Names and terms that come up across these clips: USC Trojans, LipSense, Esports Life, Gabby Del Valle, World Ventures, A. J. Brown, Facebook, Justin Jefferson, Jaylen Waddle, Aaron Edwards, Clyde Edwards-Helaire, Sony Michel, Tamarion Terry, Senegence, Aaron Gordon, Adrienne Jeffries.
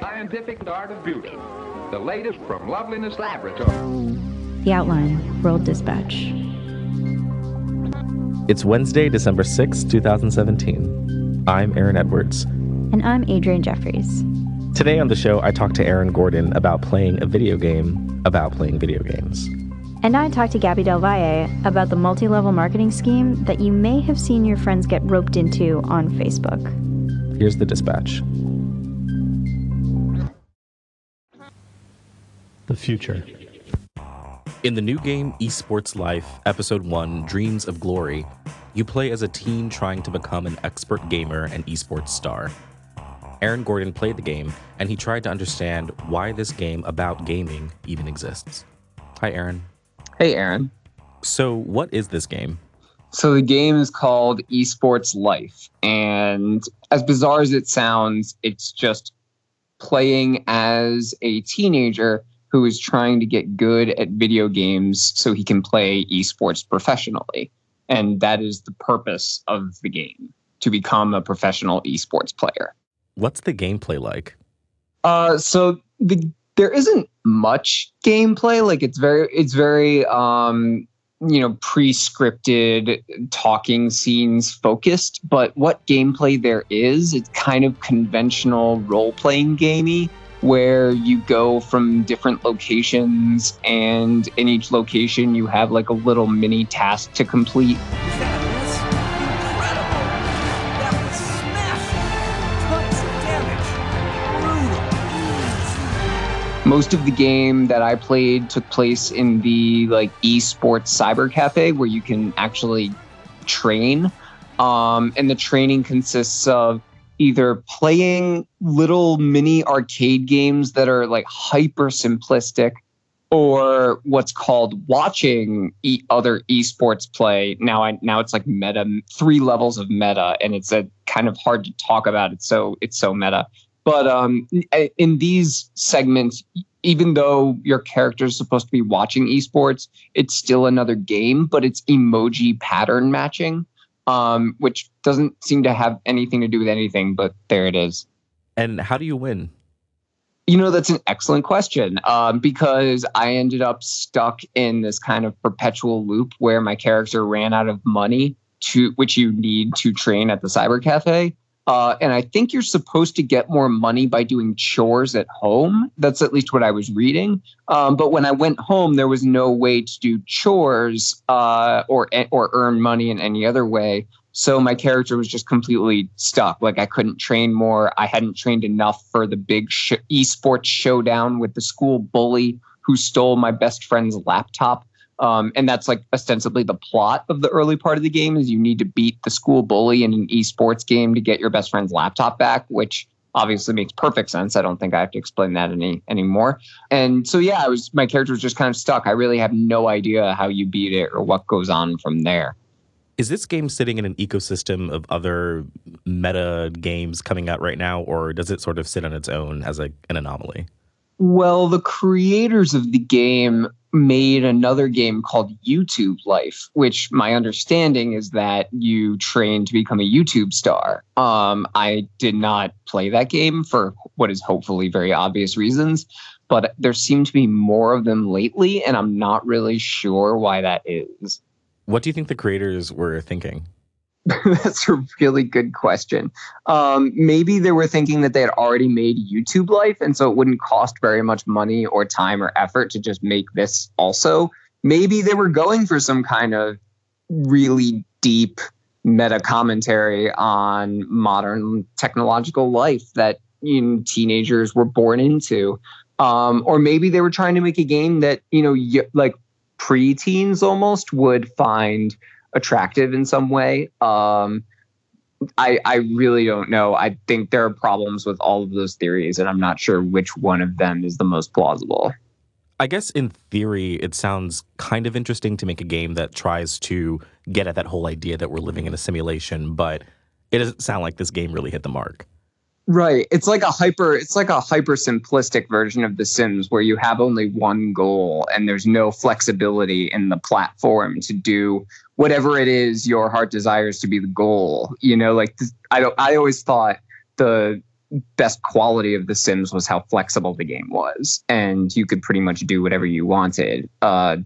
Scientific Art of Beauty, the latest from Loveliness Laboratory. The Outline, World Dispatch. It's Wednesday, December 6, 2017. I'm Aaron Edwards. And I'm Adrienne Jeffries. Today on the show, I talk to Aaron Gordon about playing a video game about playing video games. And I talked to Gabby Del Valle about the multi-level marketing scheme that you may have seen your friends get roped into on Facebook. Here's the dispatch. The future. In the new game Esports Life, Episode 1, Dreams of Glory, you play as a teen trying to become an expert gamer and esports star. Aaron Gordon played the game, and he tried to understand why this game about gaming even exists. Hi, Aaron. Hey, Aaron. So what is this game? So the game is called Esports Life. And as bizarre as it sounds, it's just playing as a teenager who is trying to get good at video games so he can play esports professionally. And that is the purpose of the game, to become a professional esports player. What's the gameplay like? There isn't much gameplay. Like it's very pre-scripted talking scenes focused, but what gameplay there is, it's kind of conventional role-playing gamey, where you go from different locations, and in each location you have like a little mini task to complete. Most of the game that I played took place in the like esports cyber cafe where you can actually train. And the training consists of either playing little mini arcade games that are like hyper simplistic, or what's called watching other esports play. Now it's like meta, 3 levels of meta, and it's kind of hard to talk about it. So it's so meta. But in these segments, even though your character is supposed to be watching esports, it's still another game, but it's emoji pattern matching, which doesn't seem to have anything to do with anything, but there it is. And how do you win? You know, that's an excellent question, because I ended up stuck in this kind of perpetual loop where my character ran out of money, which you need to train at the cyber cafe. And I think you're supposed to get more money by doing chores at home. That's at least what I was reading. But when I went home, there was no way to do chores or earn money in any other way. So my character was just completely stuck. Like I couldn't train more. I hadn't trained enough for the big esports showdown with the school bully who stole my best friend's laptop. And that's like ostensibly the plot of the early part of the game is you need to beat the school bully in an esports game to get your best friend's laptop back, which obviously makes perfect sense. I don't think I have to explain that anymore. And so, yeah, my character was just kind of stuck. I really have no idea how you beat it or what goes on from there. Is this game sitting in an ecosystem of other meta games coming out right now, or does it sort of sit on its own as an anomaly? Well, the creators of the game made another game called YouTube Life, which my understanding is that you train to become a YouTube star. I did not play that game for what is hopefully very obvious reasons, but there seem to be more of them lately, and I'm not really sure why that is. What do you think the creators were thinking? That's a really good question. Maybe they were thinking that they had already made YouTube Life, and so it wouldn't cost very much money or time or effort to just make this also. Maybe they were going for some kind of really deep meta commentary on modern technological life that teenagers were born into. Or maybe they were trying to make a game that, like pre-teens almost would find attractive in some way. I really don't know. I think there are problems with all of those theories, and I'm not sure which one of them is the most plausible. I guess in theory, it sounds kind of interesting to make a game that tries to get at that whole idea that we're living in a simulation, but it doesn't sound like this game really hit the mark. Right. It's like a hyper simplistic version of The Sims where you have only one goal and there's no flexibility in the platform to do whatever it is your heart desires to be the goal. I always thought the best quality of The Sims was how flexible the game was, and you could pretty much do whatever you wanted.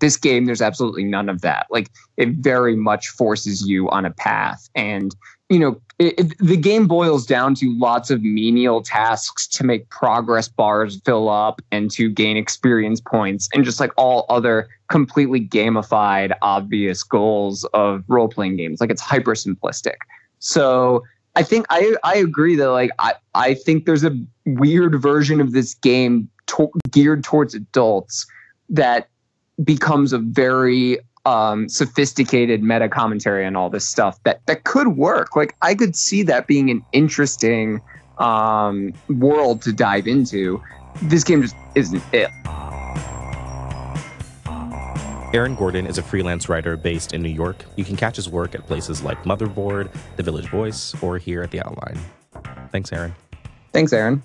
This game, there's absolutely none of that. Like, it very much forces you on a path, and you know, the game boils down to lots of menial tasks to make progress bars fill up and to gain experience points, and just like all other completely gamified, obvious goals of role-playing games. Like, it's hyper simplistic. So I think I agree that, like, I think there's a weird version of this game geared towards adults that becomes a very sophisticated meta commentary and all this stuff that could work. Like, I could see that being an interesting world to dive into. This game just isn't it. Aaron Gordon is a freelance writer based in New York. You can catch his work at places like Motherboard, The Village Voice, or here at The Outline. Thanks, Aaron. Thanks, Aaron.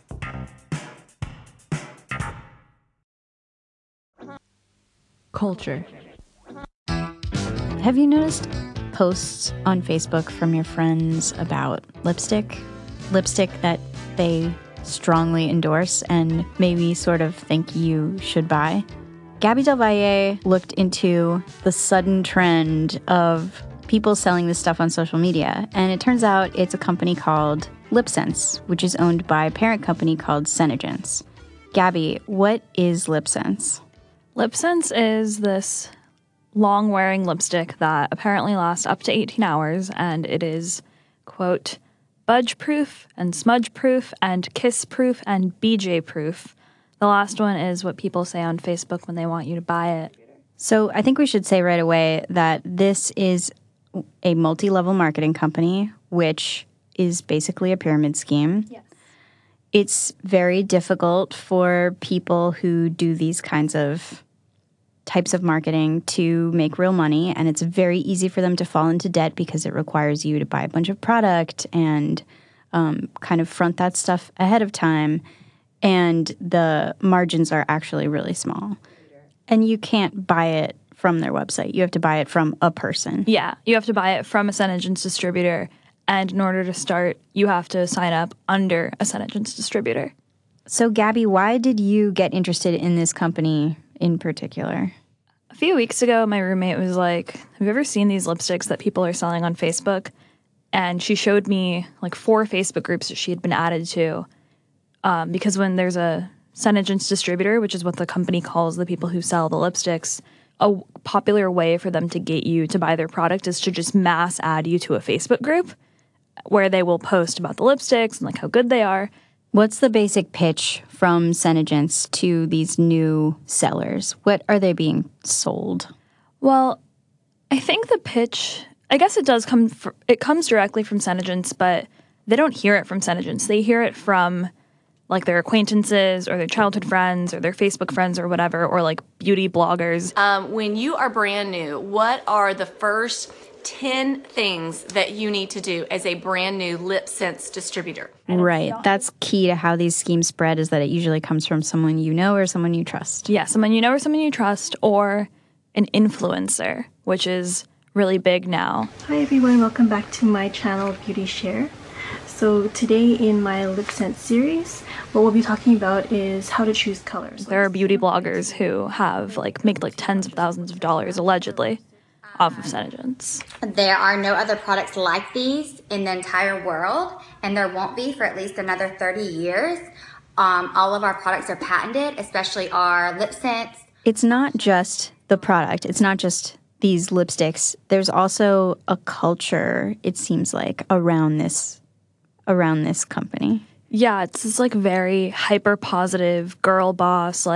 Culture. Have you noticed posts on Facebook from your friends about lipstick? Lipstick that they strongly endorse and maybe sort of think you should buy? Gabby Del Valle looked into the sudden trend of people selling this stuff on social media, and it turns out it's a company called LipSense, which is owned by a parent company called Senegence. Gabby, what is LipSense? LipSense is this long-wearing lipstick that apparently lasts up to 18 hours, and it is, quote, budge-proof and smudge-proof and kiss-proof and BJ-proof. The last one is what people say on Facebook when they want you to buy it. So I think we should say right away that this is a multi-level marketing company, which is basically a pyramid scheme. Yes. It's very difficult for people who do these kinds of types of marketing to make real money, and it's very easy for them to fall into debt because it requires you to buy a bunch of product and kind of front that stuff ahead of time. And the margins are actually really small. And you can't buy it from their website. You have to buy it from a person. Yeah. You have to buy it from a Senegence distributor. And in order to start, you have to sign up under a Senegence distributor. So, Gabby, why did you get interested in this company in particular? A few weeks ago, my roommate was like, have you ever seen these lipsticks that people are selling on Facebook? And she showed me like 4 Facebook groups that she had been added to. Because when there's a Senegence distributor, which is what the company calls the people who sell the lipsticks, a popular way for them to get you to buy their product is to just mass add you to a Facebook group where they will post about the lipsticks and like how good they are. What's the basic pitch from Senegence to these new sellers? What are they being sold? Well, I think the pitch, I guess it does come, it comes directly from Senegence, but they don't hear it from Senegence. They hear it from like their acquaintances or their childhood friends or their Facebook friends or whatever, or like beauty bloggers. When you are brand new, what are the first 10 things that you need to do as a brand new LipSense distributor? Right. That's key to how these schemes spread, is that it usually comes from someone you know or someone you trust. Yeah, someone you know or someone you trust, or an influencer, which is really big now. Hi, everyone. Welcome back to my channel, Beauty Share. So today in my LipSense series, what we'll be talking about is how to choose colors. There are beauty bloggers who have make tens of thousands of dollars allegedly off of Senegence. There are no other products like these in the entire world, and there won't be for at least another 30 years. All of our products are patented, especially our LipSense. It's not just the product. It's not just these lipsticks. There's also a culture, it seems like, around this company. Yeah, it's this very hyper positive girl boss,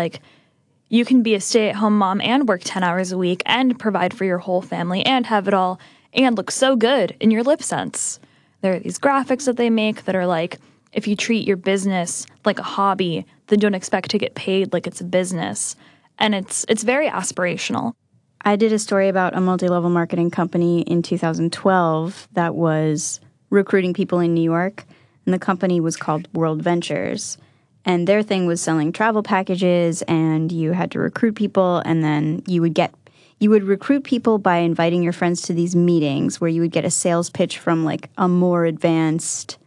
you can be a stay-at-home mom and work 10 hours a week and provide for your whole family and have it all and look so good in your LipSense. There are these graphics that they make that are if you treat your business like a hobby, then don't expect to get paid like it's a business. And it's very aspirational. I did a story about a multi-level marketing company in 2012 that was recruiting people in New York, and the company was called World Ventures, and their thing was selling travel packages, and you had to recruit people, and then you would recruit people by inviting your friends to these meetings where you would get a sales pitch from a more advanced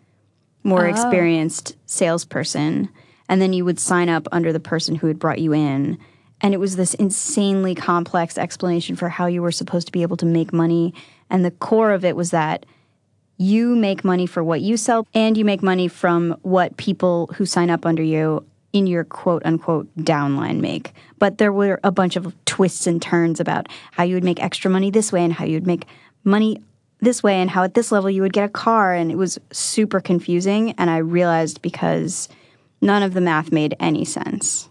more experienced salesperson. And then you would sign up under the person who had brought you in. And it was this insanely complex explanation for how you were supposed to be able to make money. And the core of it was that you make money for what you sell, and you make money from what people who sign up under you in your quote-unquote downline make. But there were a bunch of twists and turns about how you would make extra money this way and how you would make money this way and how at this level you would get a car. And it was super confusing. And I realized because none of the math made any sense.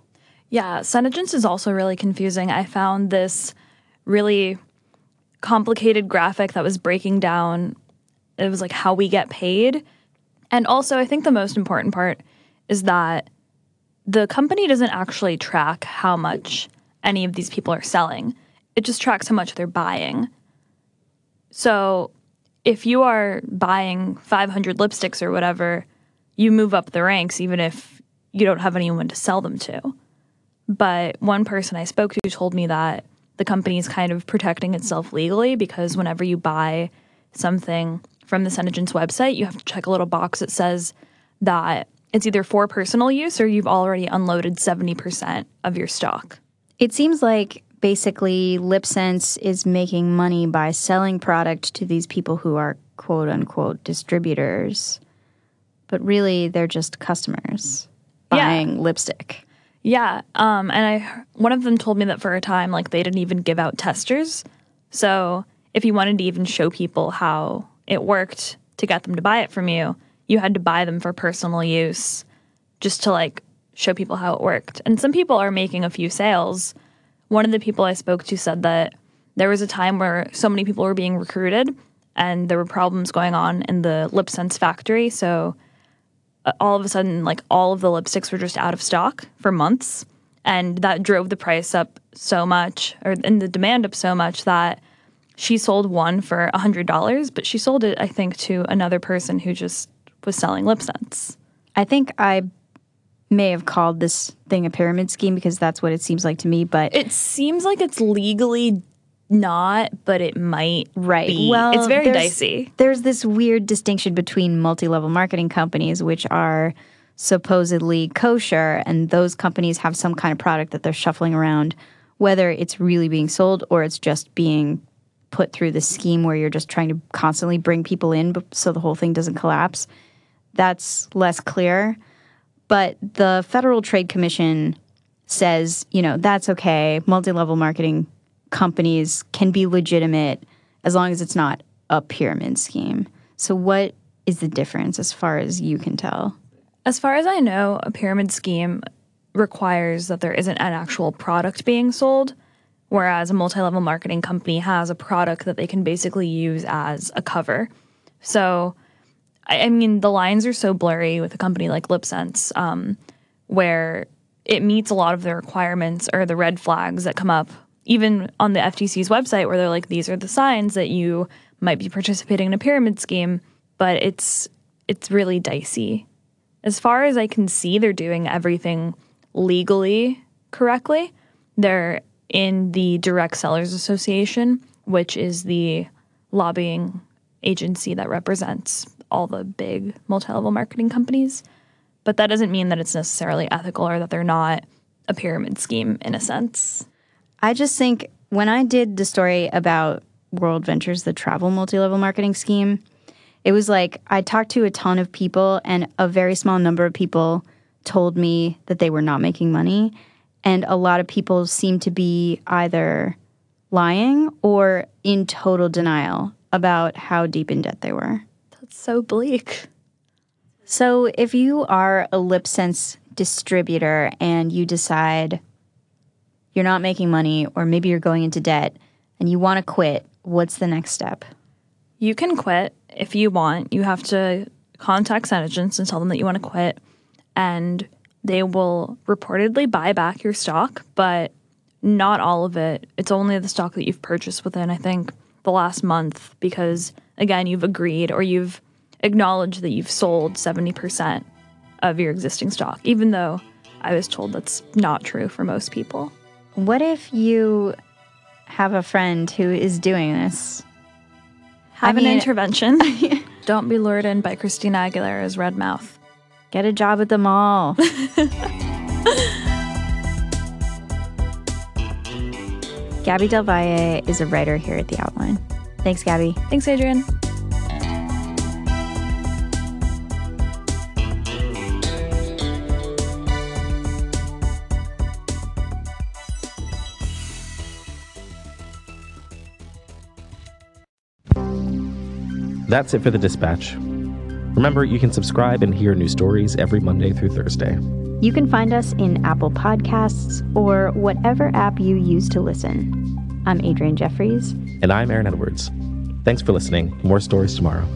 Yeah, Senegence is also really confusing. I found this really complicated graphic that was breaking down, it was like how we get paid. And also I think the most important part is that the company doesn't actually track how much any of these people are selling. It just tracks how much they're buying. So if you are buying 500 lipsticks or whatever, you move up the ranks even if you don't have anyone to sell them to. But one person I spoke to told me that the company is kind of protecting itself legally because whenever you buy something from the Senegence website, you have to check a little box that says that it's either for personal use or you've already unloaded 70% of your stock. It seems like basically LipSense is making money by selling product to these people who are quote-unquote distributors, but really they're just customers buying lipstick. Yeah, and one of them told me that for a time, like, they didn't even give out testers. So if you wanted to even show people how it worked to get them to buy it from you, you had to buy them for personal use just to, like, show people how it worked. And some people are making a few sales. One of the people I spoke to said that there was a time where so many people were being recruited and there were problems going on in the LipSense factory, so all of a sudden, like, all of the lipsticks were just out of stock for months, and that drove the price up so much, and the demand up so much that she sold one for $100, but she sold it, I think, to another person who just was selling LipSense. I think I may have called this thing a pyramid scheme because that's what it seems like to me, but it seems like it's legally not, but it might be. Well, it's very dicey. There's this weird distinction between multi-level marketing companies, which are supposedly kosher, and those companies have some kind of product that they're shuffling around, whether it's really being sold or it's just being put through the scheme where you're just trying to constantly bring people in so the whole thing doesn't collapse. That's less clear. But the Federal Trade Commission says, you know, that's okay. Multi-level marketing companies can be legitimate as long as it's not a pyramid scheme. So what is the difference as far as you can tell? As far as I know, a pyramid scheme requires that there isn't an actual product being sold, whereas a multi-level marketing company has a product that they can basically use as a cover. So, I mean, the lines are so blurry with a company like LipSense, where it meets a lot of the requirements or the red flags that come up even on the FTC's website, where they're like, these are the signs that you might be participating in a pyramid scheme, but it's really dicey. As far as I can see, they're doing everything legally correctly. They're in the Direct Sellers Association, which is the lobbying agency that represents all the big multi-level marketing companies. But that doesn't mean that it's necessarily ethical or that they're not a pyramid scheme in a sense. I just think when I did the story about World Ventures, the travel multi-level marketing scheme, it was like I talked to a ton of people and a very small number of people told me that they were not making money. And a lot of people seemed to be either lying or in total denial about how deep in debt they were. That's so bleak. So if you are a LipSense distributor and you decide you're not making money, or maybe you're going into debt, and you want to quit, what's the next step? You can quit if you want. You have to contact Senegence and tell them that you want to quit, and they will reportedly buy back your stock, but not all of it. It's only the stock that you've purchased within, I think, the last month, because, again, you've agreed or you've acknowledged that you've sold 70% of your existing stock, even though I was told that's not true for most people. What if you have a friend who is doing this? Have an intervention. Don't be lured in by Christina Aguilera's red mouth. Get a job at the mall. Gabby Del Valle is a writer here at The Outline. Thanks, Gabby. Thanks, Adrienne. That's it for The Dispatch. Remember, you can subscribe and hear new stories every Monday through Thursday. You can find us in Apple Podcasts or whatever app you use to listen. I'm Adrienne Jeffries. And I'm Aaron Edwards. Thanks for listening. More stories tomorrow.